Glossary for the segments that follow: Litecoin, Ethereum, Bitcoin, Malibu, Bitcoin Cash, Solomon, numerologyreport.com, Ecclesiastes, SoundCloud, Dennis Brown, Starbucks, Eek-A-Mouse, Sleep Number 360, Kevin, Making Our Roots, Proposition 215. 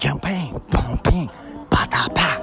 champagne, pumping, patapa.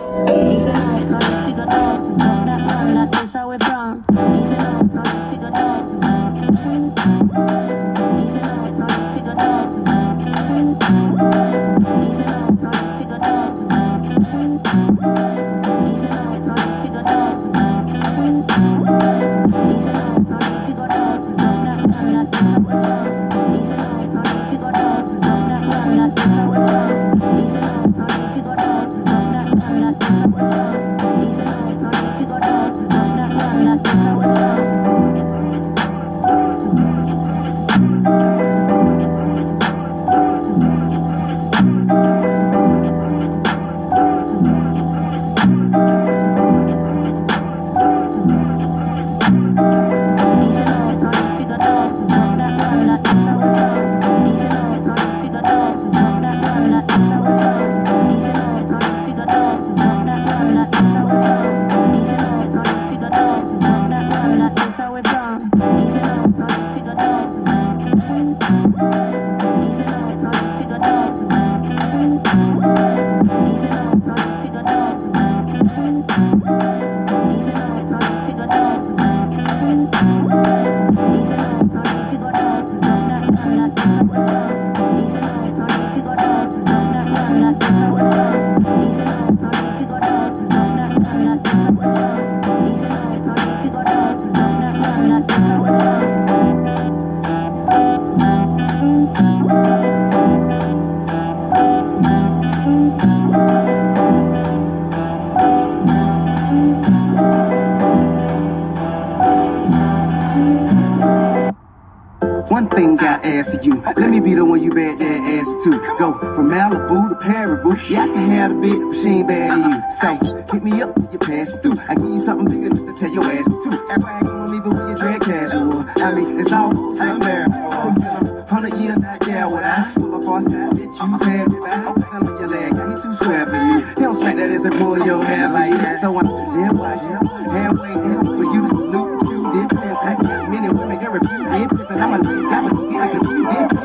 Go from Malibu to Paribu. Yeah, I can have a bit, but she ain't bad to you. So hit me up when you pass through. I give you something bigger to tell your ass to. Everybody won't leave it when you drag casual. I mean, it's all somewhere. 100 years not there when I pull up on that bitch. You pad me back. I'm picking up your leg. Got me too square for you. They don't smack that ass and pull your hair like that. So I'm jam by jam. Halfway in, but you knew you did. I got many women that refuse it. But I'm a lady. I'm a lady. I can do it. I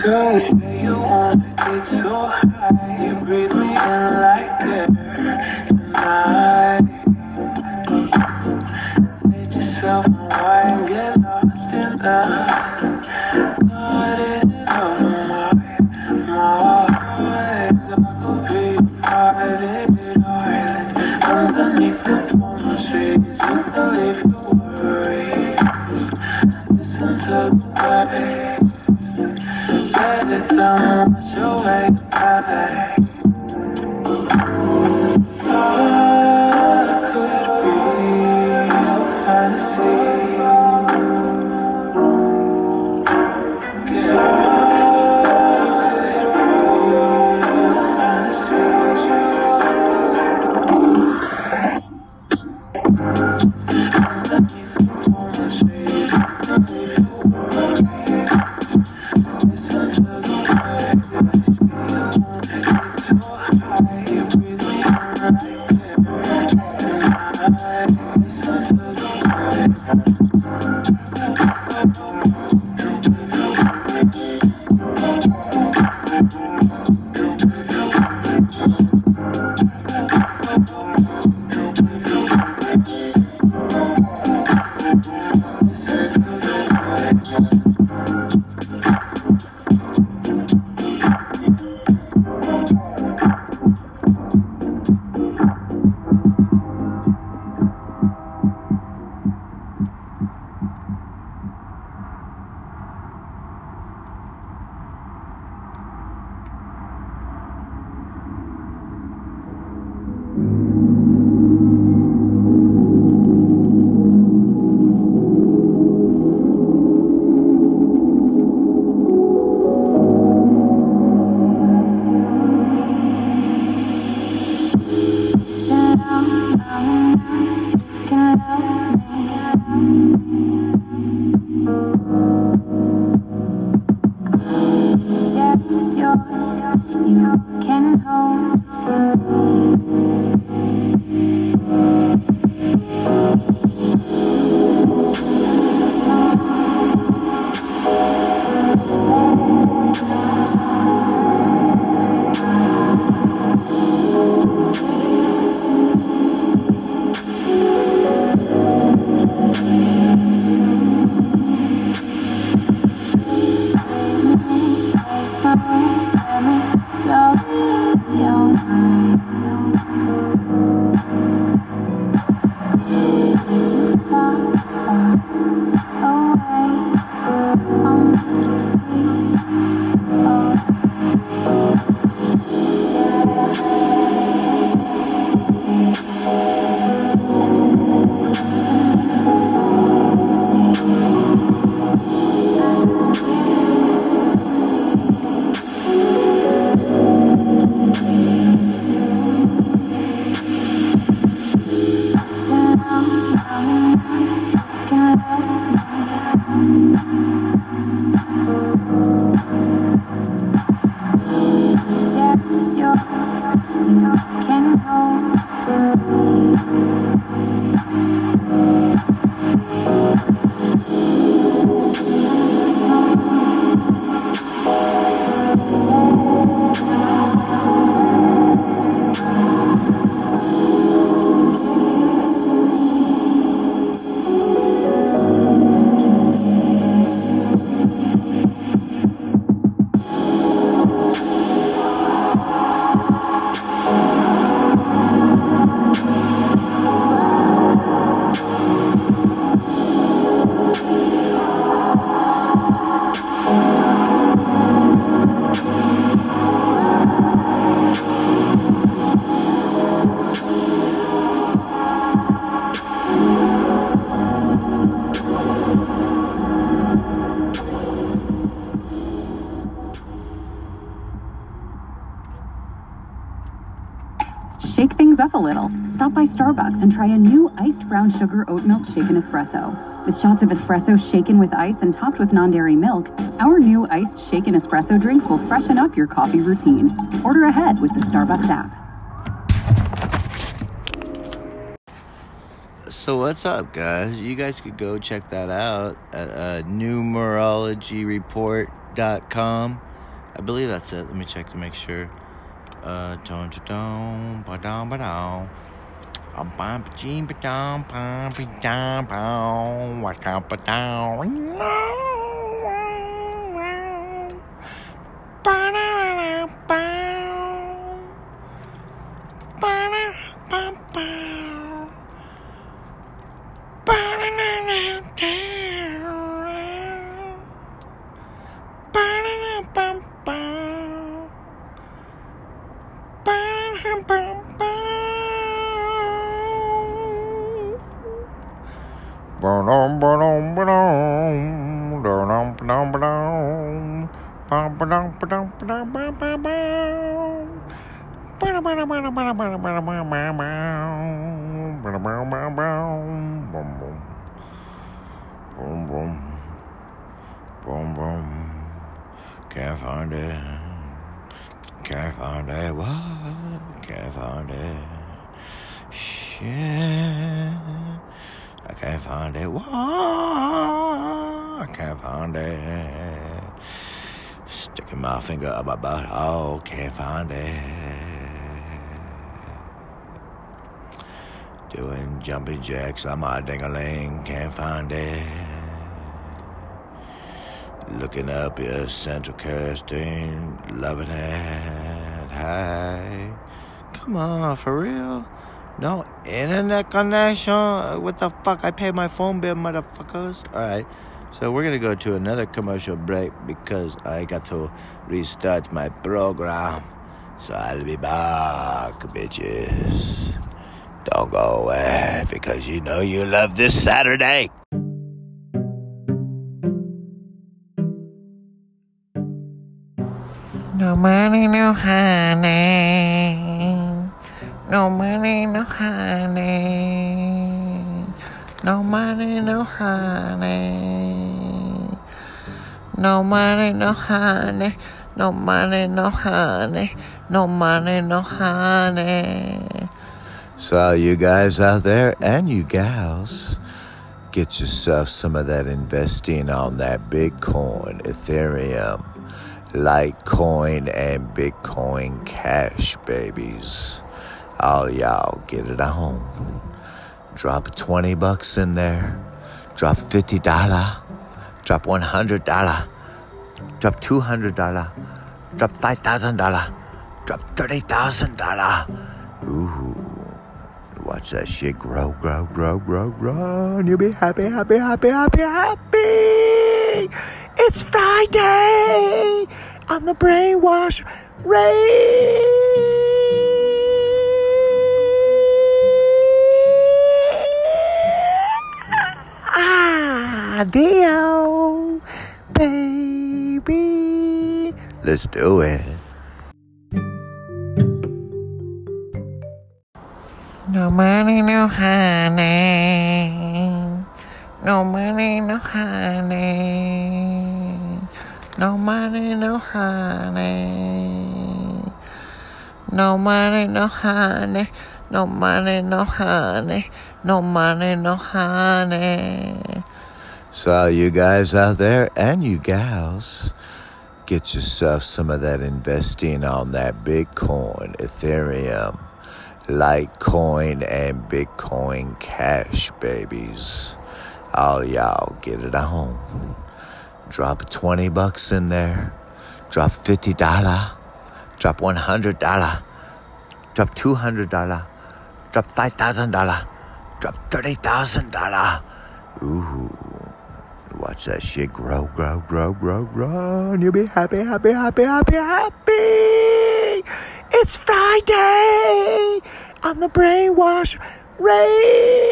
Say you want to get so high, you breathe me in like air tonight. Let yourself unwind, get lost in love. Lord, in over my heart, I will be parted, darling. Underneath the palm trees, you can leave your worries. Listen to the waves. Let it down, let your way back. Love could be a fantasy. Yeah, love could be a fantasy. Up a little. Stop by Starbucks and try a new iced brown sugar oat milk shaken espresso. With shots of espresso shaken with ice and topped with non-dairy milk, our new iced shaken espresso drinks will freshen up your coffee routine. Order ahead with the Starbucks app. So what's up, guys? You guys could go check that out at numerologyreport.com. I believe that's it. Let me check to make sure. I can't find it. Sticking my finger up my butt. Oh, can't find it. Doing jumping jacks on my ding-a-ling. Can't find it. Looking up your central casting. Loving it. Hi. Come on, for real. No internet connection. What the fuck? I paid my phone bill, motherfuckers. All right. So we're going to go to another commercial break because I got to restart my program. So I'll be back, bitches. Don't go away because you know you love this Saturday. No money, no honey. No money, no honey. No money, no honey. No money, no honey. No money, no honey. No money, no honey. So you guys out there and you gals, get yourself some of that investing on that Bitcoin, Ethereum, Litecoin, and Bitcoin Cash, babies. All y'all get it on. Drop $20 in there. Drop $50. Drop $100. Drop $200. Drop $5,000. Drop $30,000. Ooh, watch that shit grow, grow, grow, grow, grow. And you'll be happy, happy, happy, happy, happy. It's Friday on the Brainwash Race. Dio, baby. Let's do it. No money, no honey. No money, no honey. No money, no honey. No money, no honey. No money, no honey. No money, no honey. So you guys out there and you gals, get yourself some of that investing on that Bitcoin, Ethereum, Litecoin, and Bitcoin Cash, babies. All y'all get it on. Drop $20 in there. Drop $50. Drop $100. Drop $200. Drop $5,000. Drop $30,000. Ooh. Watch that shit grow, grow, grow, grow, grow. And you'll be happy, happy, happy, happy, happy. It's Friday on the Brainwash Race.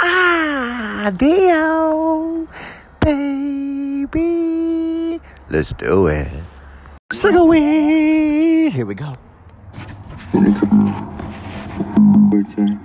Adio, baby. Let's do it. Single weed. Here we go. Birds are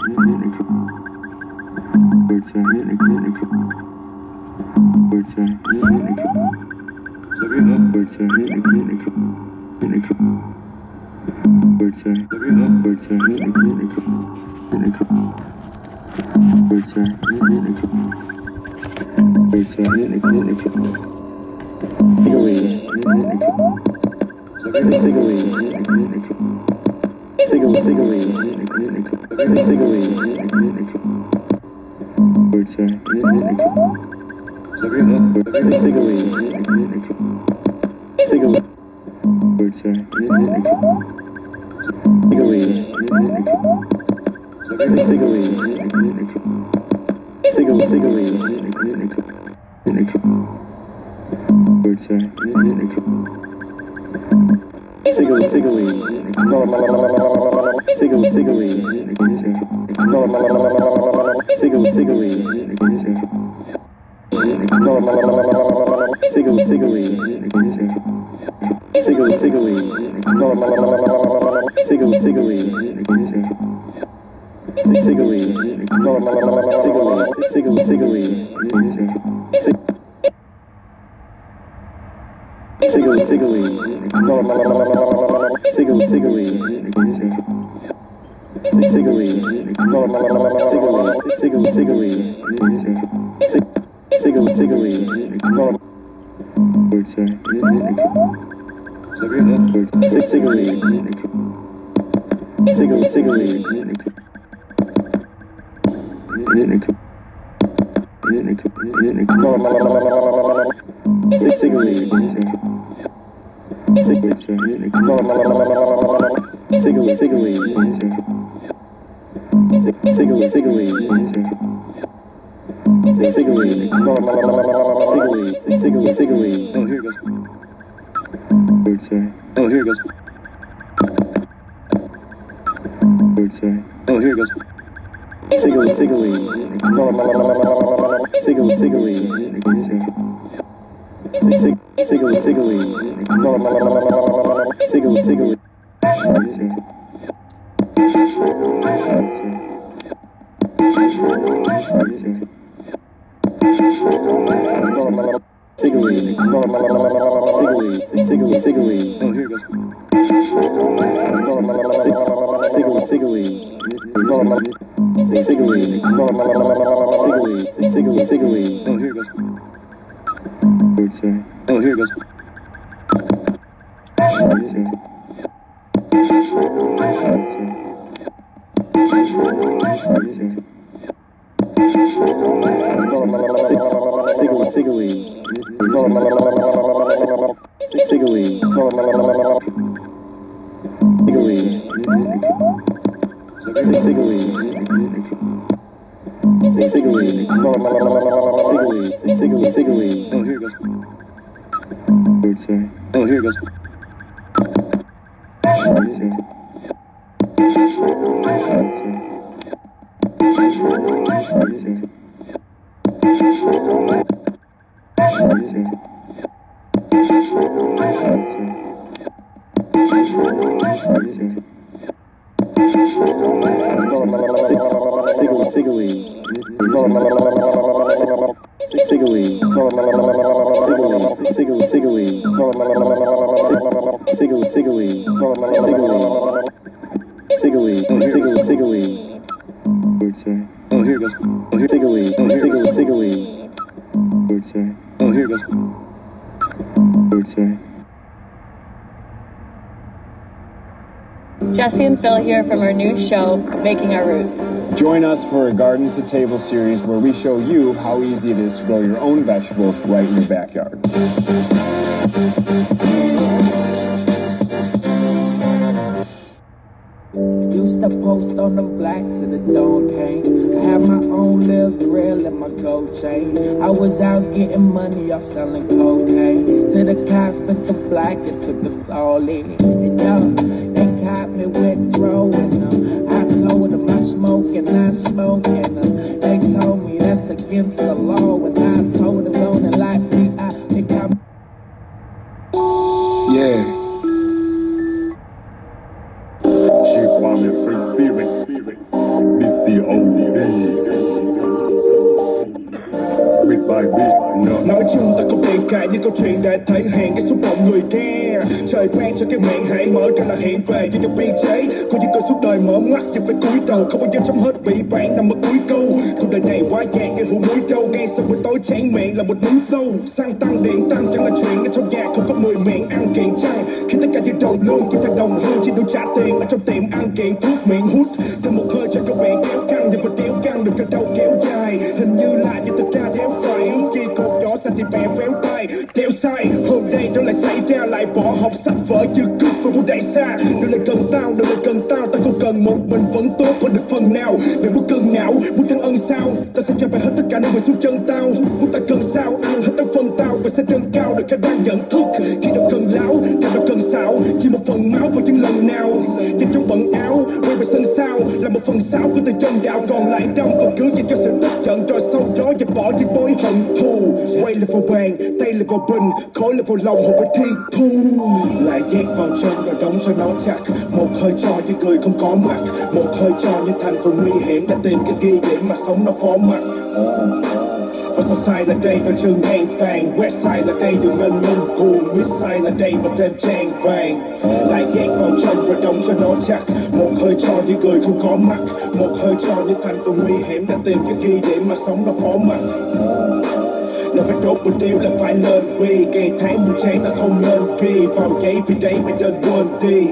Jesse and Phil here from our new show, Making Our Roots. Join us for a Garden to Table series where we show you how easy it is to grow your own vegetables right in your backyard. Used to post on them black to the dawn came. I had my own little grill and my gold chain. I was out getting money off selling cocaine. To the cops with the black, it took us all in. And caught me with throwing them. I told them I smoke and I smoking them. They told me that's against the law, and I told them on the life me I think I'm. Yeah. She from the free spirit. BCOD. Bit by bit. Nói chung ta có thể cãi nhưng câu chuyện đã thấy hẹn cái số bọn người kia. Trời quen cho cái miệng hãy mở ra là hiện về với trong biên chế. Cô chỉ cần suốt đời mở mắt nhưng phải cúi đầu, không bao giờ chấm hết bị bạn nằm ở cuối câu. Cuộc đời này quá vàng cái hũ muối trâu, ngay sau buổi tối chán miệng là một núi flow. Xăng tăng điện tăng chẳng là chuyện ở trong nhà không có 10 miệng ăn kiện trăng. Khi tất cả những đồng lương của thằng đồng hương chỉ đủ trả tiền ở trong tiệm ăn kiện thuốc miệng hút. Thêm một hơi cho các bạn kéo căng nhưng mà tiểu căng được cả đầu kéo dài. Hình như là như thực ra đéo phải uống chi cột nhỏ xanh thì bè véo tay. Đéo sai hôm nay nó lại xảy ra lại bỏ học sách vở chưa cướp và muốn đẩy xa. Đừng lại cần tao, tao không cần một mình vẫn tốt vẫn được phần nào. Mày muốn cân não, muốn trăng ân sao? Tao sẽ cho mày hết tất cả nơi mày xuống chân tao. Muốn tao cần sao? Ăn hết tao phần tao và sẽ nâng cao được khả năng nhận thức. Khi đâu cần láo, càng đâu cần xạo, chỉ một phần máu vào những lần nào. Trên trong bận áo, quay về sân sau là một phần sáu của từ chân đạo còn lại trong còn cứ dành cho sự tức giận rồi sau đó dẹp bỏ những bối hận thù. Quay lên vào bàn, tay lên vào bình, khói lên vào lòng hồn với thiên thu. Lại nhét vào chân rồi đóng cho nó chặt. Một hơi cho những người không có mặt, một hơi cho những thành phần nguy hiểm đã tìm cái ghi để mà sống nó phó mặt. Và sao sai là đây đôi chân ngang tàn, website là đây đừng nên ngân cuồng, website là đây mà thêm trang vàng. Lại nhét vào chân rồi đóng cho nó chặt, một hơi cho những người không có mặt, một hơi cho những thành phần nguy hiểm đã tìm cái ghi để mà sống nó phó mặt. Là phải đốt mục tiêu là phải lên quy, ngày tháng buổi sáng ta không lên kỳ, vào giấy vì đấy mày nên quên đi.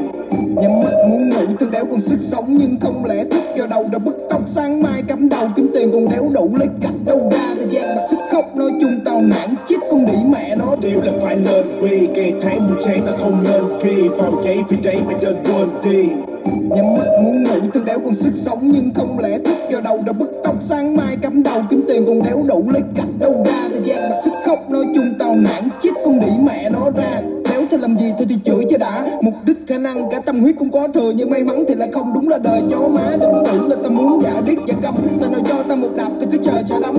Nhắm mắt muốn ngủ thương đéo còn sức sống, nhưng không lẽ thức vào đầu đã bứt tóc sáng mai cắm đầu kiếm tiền còn đéo đủ lấy cách đâu ra thời gian mà sức khóc. Nói chung tao nản chết con đĩ mẹ nó. Điều là phải lên quy, ngày tháng buổi sáng ta không lên kỳ, vào giấy vì đấy mày nên quên đi. Nhắm mắt muốn ngủ thương đéo còn sức sống, nhưng không lẽ thức vào đầu đã bứt tóc sáng mai cắm đầu kiếm tiền còn đéo đủ lấy cách đâu ra thời gian mà sức khóc. Nói chung tao nản chết con đĩ mẹ nó ra. Thì làm gì thôi thì chửi cho đã, mục đích khả năng cả tâm huyết cũng có thừa, nhưng may mắn thì lại không đúng là đời chó má. Đừng tưởng là ta muốn giả điếc giả câm, ta nói cho ta một đạp ta cứ chờ chờ lắm.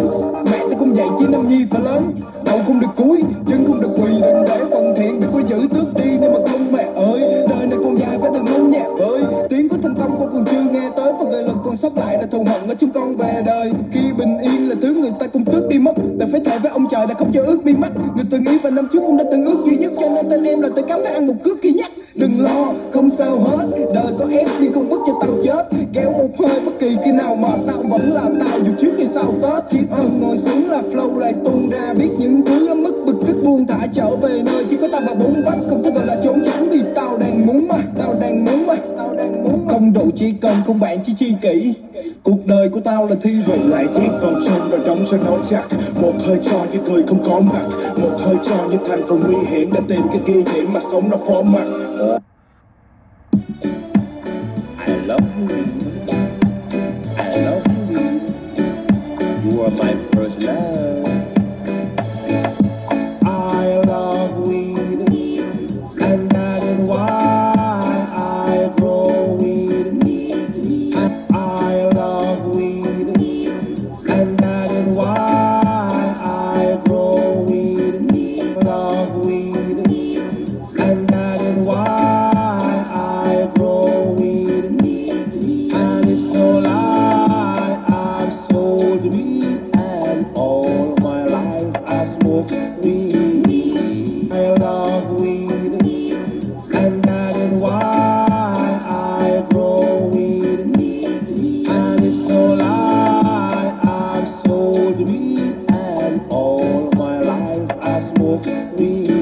Mẹ ta cũng dạy chứ năm nhi phải lớn, đầu không được cúi chân không được quỳ, đừng để phần thiện bị cô giữ tước đi. Nhưng mà không mẹ ơi, đời này con dài phải đừng muốn nhẹ với tiếng của thành công con còn chưa nghe tới, phần người lực còn sót lại là thù hận ở chúng con về đời. Khi bình yên là thứ người ta cũng tước đi mất, ta phải thề với ông trời đã không cho ước mi mắt. Người từng ý và năm trước cũng đã từng ước duy nhất, cho nên tên em là tôi cắm phải ăn một cước khi nhắc. Đừng lo, không sao hết, đời có ép nhưng không bức cho tao chết. Kéo một hơi bất kỳ khi nào mà tao vẫn là tao, dù trước hay sau Tết. Chỉ cần ngồi xuống là flow lại tuôn ra, biết những thứ ấm ức bực tức buông thả trở về nơi chỉ có tao và bốn vách. Không thể gọi là trốn tránh vì tao đang muốn mà, tao đang muốn mà. Không đủ chỉ cần không bạn chỉ chi kỹ. Cuộc đời của tao là thi vị. Lại nhét vào chân và đóng cho nó chặt, một hơi cho những người không có mặt, một hơi cho những thành phần nguy hiểm đã tìm cái ghi điểm mà sống nó phó mặt. I love you, I love you, you are my first love. I love weed, and that is why I grow weed. I love weed, and that is why I grow weed. I love weed, and that is why I grow weed. And it's no lie, I've sold weed, and all my life I smoked weed. I love weed, and that is why I grow weed. And it's no lie, I've sold weed, and all my life I smoke weed.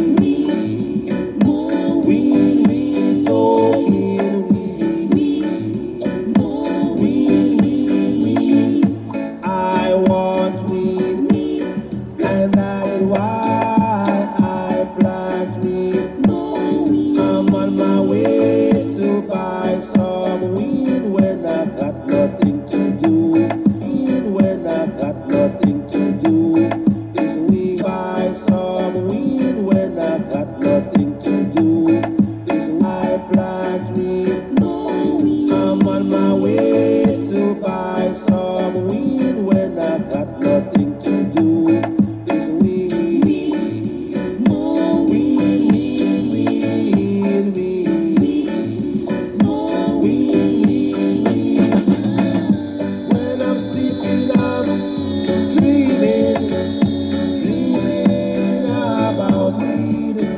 Weed, weed, so weed, weed, weed, weed, weed. I want weed, and that is why I plant weed. I'm on my way to buy some weed when I got nothing to do. Weed when I got nothing to do. Is we buy some weed when I got nothing to do. Is I plant weed. I'm on my way to buy some weed when I got nothing to do. Is weed. No weed, weed, weed, weed, weed. No weed, weed, weed. When I'm sleeping, I'm dreaming, dreaming about weed.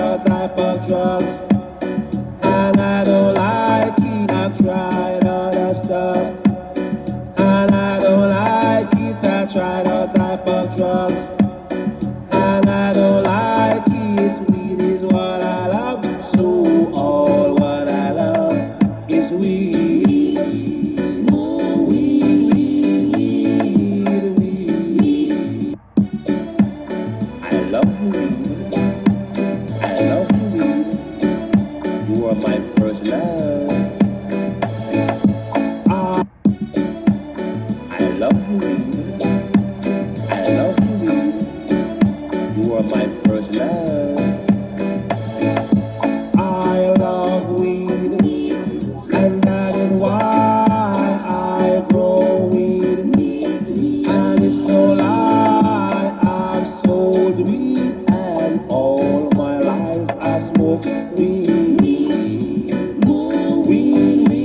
your type of drugs, and I don't like it. I've tried other stuff, and I don't like it. I tried all type of drugs, and I don't like it. Weed is what I love, so all what I love is weed. More weed, weed, weed, weed. I love you, weed. My first love. I love you, weed. I love you, weed. You are my first love. I love weed, and that is why I grow weed. And it's no lie, I've sold weed, and all my life I smoked weed. Moving with me,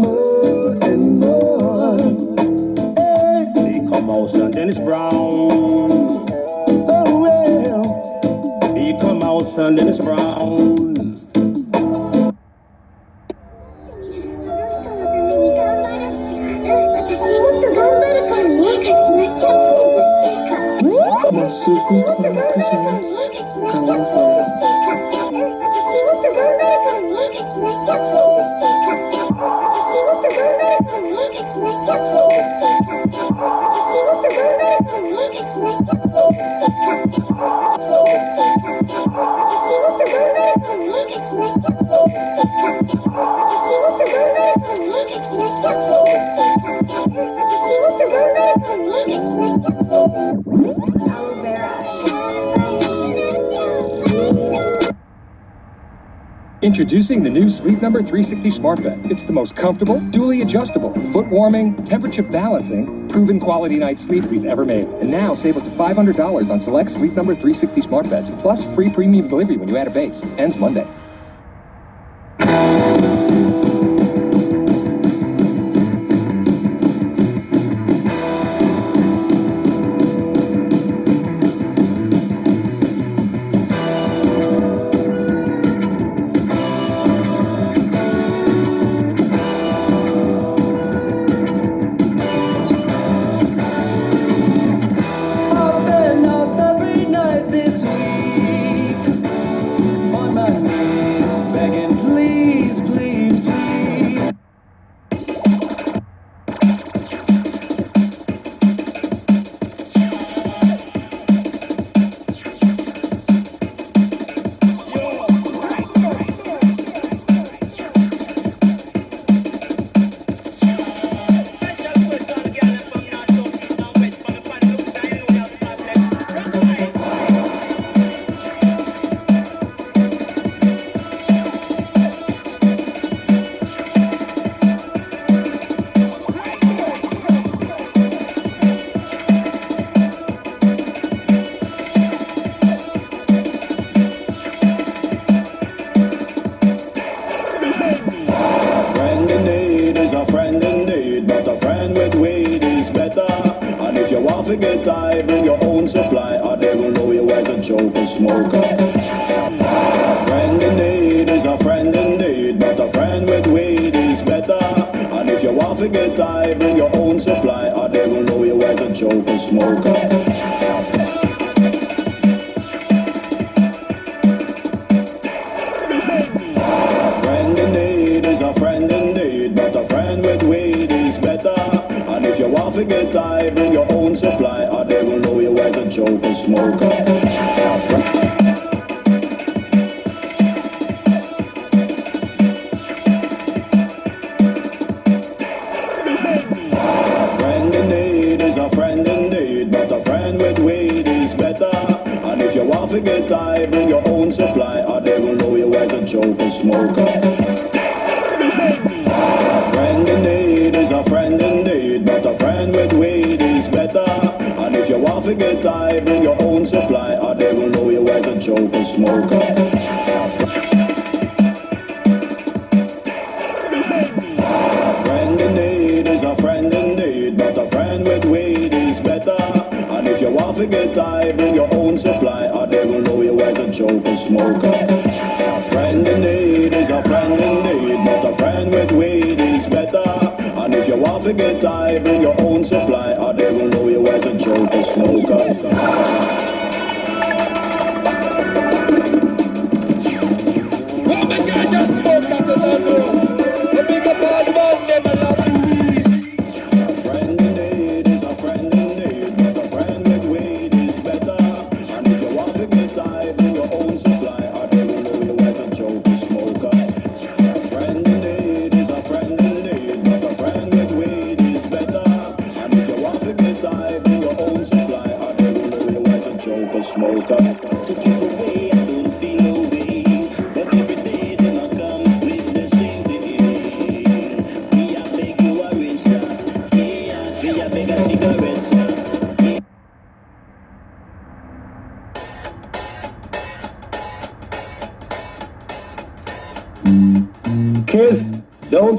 more Dennis Brown. Oh, yeah. Eek-A-Mouse and Dennis Brown. Introducing the new Sleep Number 360 Smart Bed. It's the most comfortable, dually adjustable, foot warming, temperature balancing, proven quality night sleep we've ever made. And now save up to $500 on select Sleep Number 360 Smart Beds, plus free premium delivery when you add a base. Ends Monday.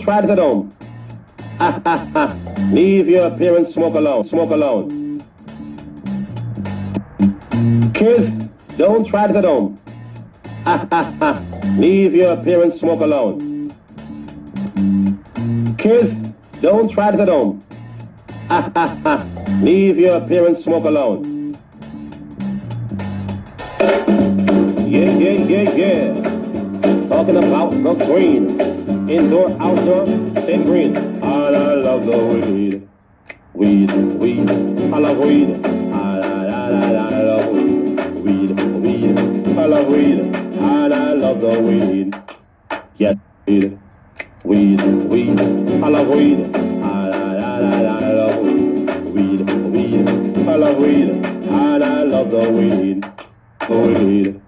Try this at home. Leave your appearance smoke alone. kids, don't try this at home. Ha ha ha. Leave your parents' smoke alone. Kids, don't try this at home. Ha ha ha. Leave your parents' smoke alone. Yeah, yeah, yeah, yeah. Talking about the green. Indoor, outdoor, same green. And I love the weed. Weed, weed, I love weed. I love weed, weed, weed. I love weed, and I love the weed. Yes, weed, weed, weed. I love weed. I love weed, weed, weed. I love weed, and I love the weed. Weed,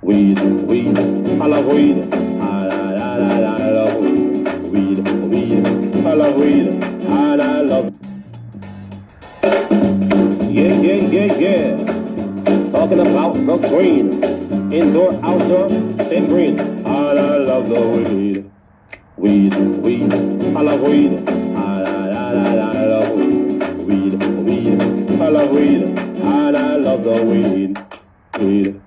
weed, weed. I love weed. I love weed, weed, weed. I love weed, and I love. Yeah, yeah, yeah, yeah. Talking about the green. Indoor, outdoor, same green. And I love the weed. Weed, weed. I love weed. I love weed. Weed, weed. I love weed. And I love the weed. Weed,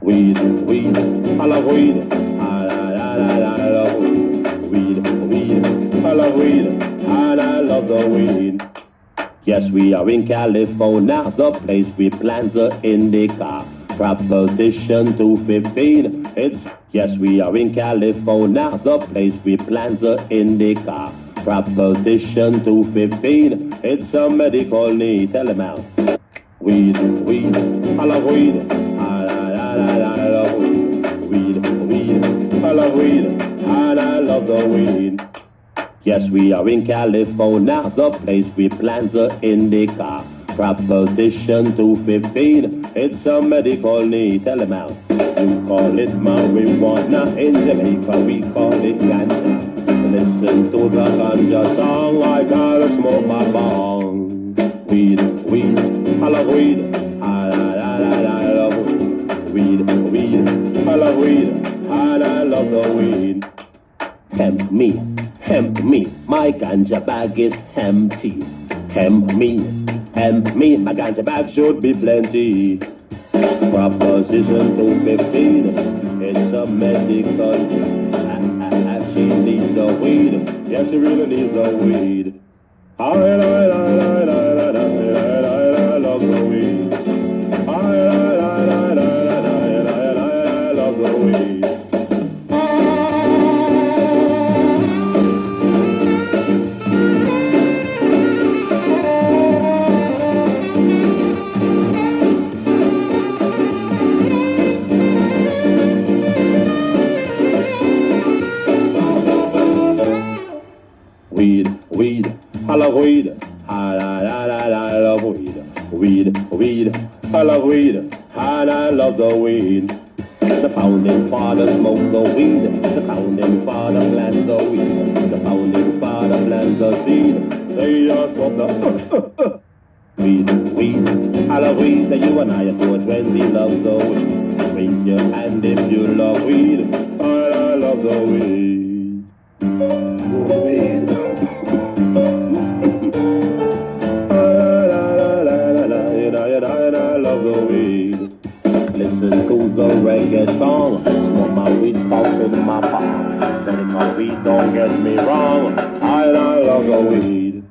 weed, weed. I love weed. I love weed. Weed, weed. I love weed. And I love the weed. Yes, we are in California, the place we plant the indica. Proposition 215, it's... Yes, we are in California, the place we plant the indica. Proposition 215, it's a medical need. Tell him out. Weed, weed, I love weed. I love weed. Weed, weed, I love weed. And I love the weed. Yes, we are in California, the place we plant the indica. Proposition 215, it's a medical need. Tell him out. You call it marijuana, in Jamaica we call it ganja. Listen to the ganja song, I gotta smoke my bong. Weed, weed, I love weed. I love weed. Weed, weed, I love weed. And I love the weed. Hemp me. Hemp me, my ganja bag is empty. Hemp me, my ganja bag should be plenty. Proposition 215, it's a medical. She needs the weed, yes, she really needs the weed. I love the weed. I love the weed. I love weed. I love weed. Weed, weed. I love weed. And I love the weed. The founding father smoked the weed. The founding father planted the weed. The founding father planted the seed. They just smoked the weed, weed. I love weed. That you and I are doing when we love the weed. Raise your hand if you love weed. And I love the weed. Weed. Listen to the reggae song. Smoke my weed, pop in my palm. Selling my weed, don't get me wrong. I love the weed.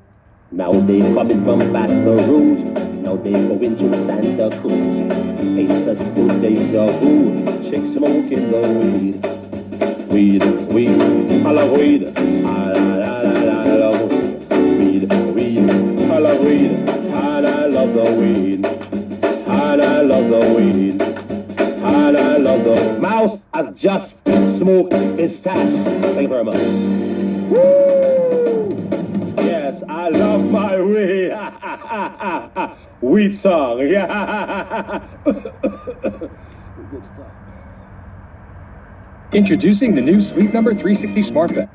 Now they coming from Baton Rouge. Now they going to Santa Cruz. Aces to deja vu. Chicks smoking the weed. Weed, weed, I love weed. I love weed. Weed, weed, I love weed. And I love the weed. And I love the weed. And I love the mouse. I've just smoked its tash. Thank you very much. Woo! Yes, I love my weed. Weed song. Yeah. Good stuff. Introducing the new Sleep Number 360 smartphone.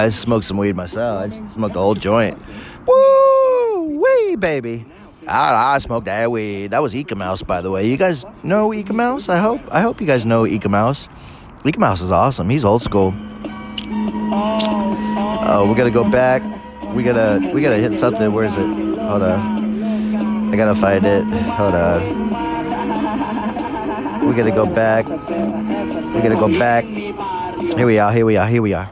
I smoked some weed myself. I smoked a whole joint. Woo wee, baby. I smoked that weed. That was Eek-A-Mouse, by the way. You guys know Eek-A-Mouse? I hope you guys know Eek-A-Mouse. Eek-A-Mouse is awesome. He's old school. Oh, we gotta go back. We gotta hit something. Where is it? Hold on. I gotta find it. Hold on. We gotta go back. We gotta go back. Here we are. Here we are. Here we are.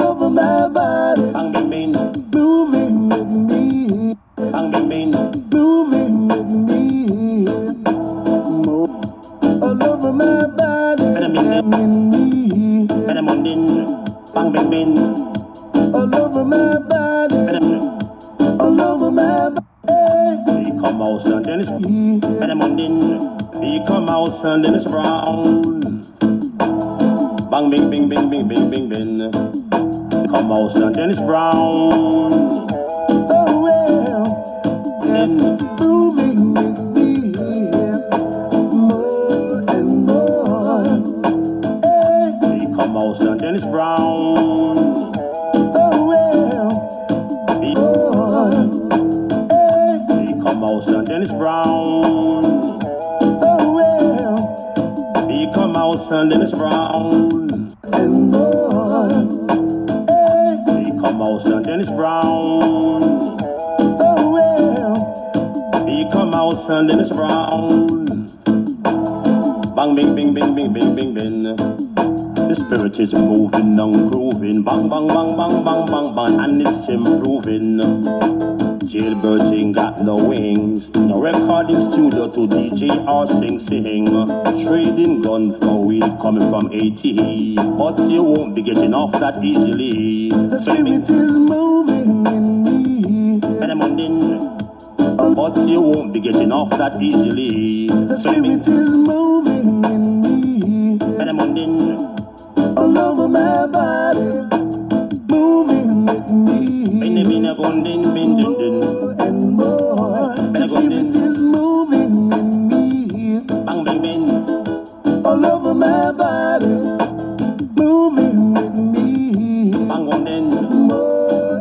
over my body. Ang daming moving with me. Ang daming moving with me. All over my body. I'm in me. Ang daming all over my body. All over my body. Eek-A-Mouse and Dennis Brown. Eek-A-Mouse and Dennis Brown. Bang, bing, bing, bing, bing, bing, bing, bing. Eek-A-Mouse and Dennis Brown. Oh, well, yeah. Moving with me, more and more. Hey. Eek-A-Mouse and Dennis Brown. Oh, well, more. Hey. Eek-A-Mouse and Dennis Brown. Oh, well, Eek-A-Mouse and Dennis Brown. And more. Hey. Eek-A-Mouse and Dennis Brown. Oh, well. Eek-A-Mouse and Dennis Brown. Bang, bing, bing, bing, bing, bing, bing, bing. The spirit is moving and grooving. Bang, bang, bang, bang, bang, bang, bang. And it's improving. Jailbirds ain't got no wings. No recording studio to DJ or sing. Trading gun for weed coming from ATE. But you won't be getting off that easily. The spirit is moving in me. But you won't be getting off that easily. The spirit is moving in me. All over my body. Moving with me. My body moving with me, more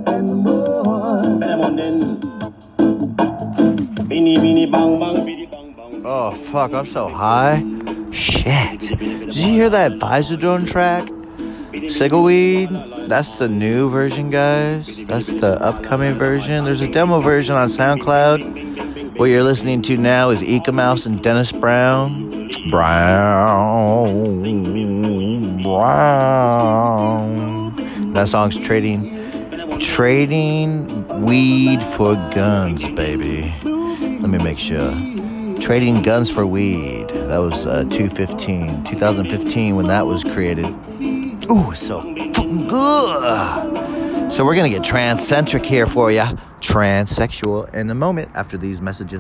and more. Oh fuck, I'm so high. Shit. Did you hear that Visodrone track? Cigaweed? That's the new version, guys. That's the upcoming version. There's a demo version on SoundCloud. What you're listening to now is Eek-A-Mouse and Dennis Brown. That song's trading weed for guns, baby. Let me make sure. Trading guns for weed. That was 2015 when that was created. Ooh, so fucking good. So we're gonna get transcentric here for ya. Transsexual in a moment after these messages.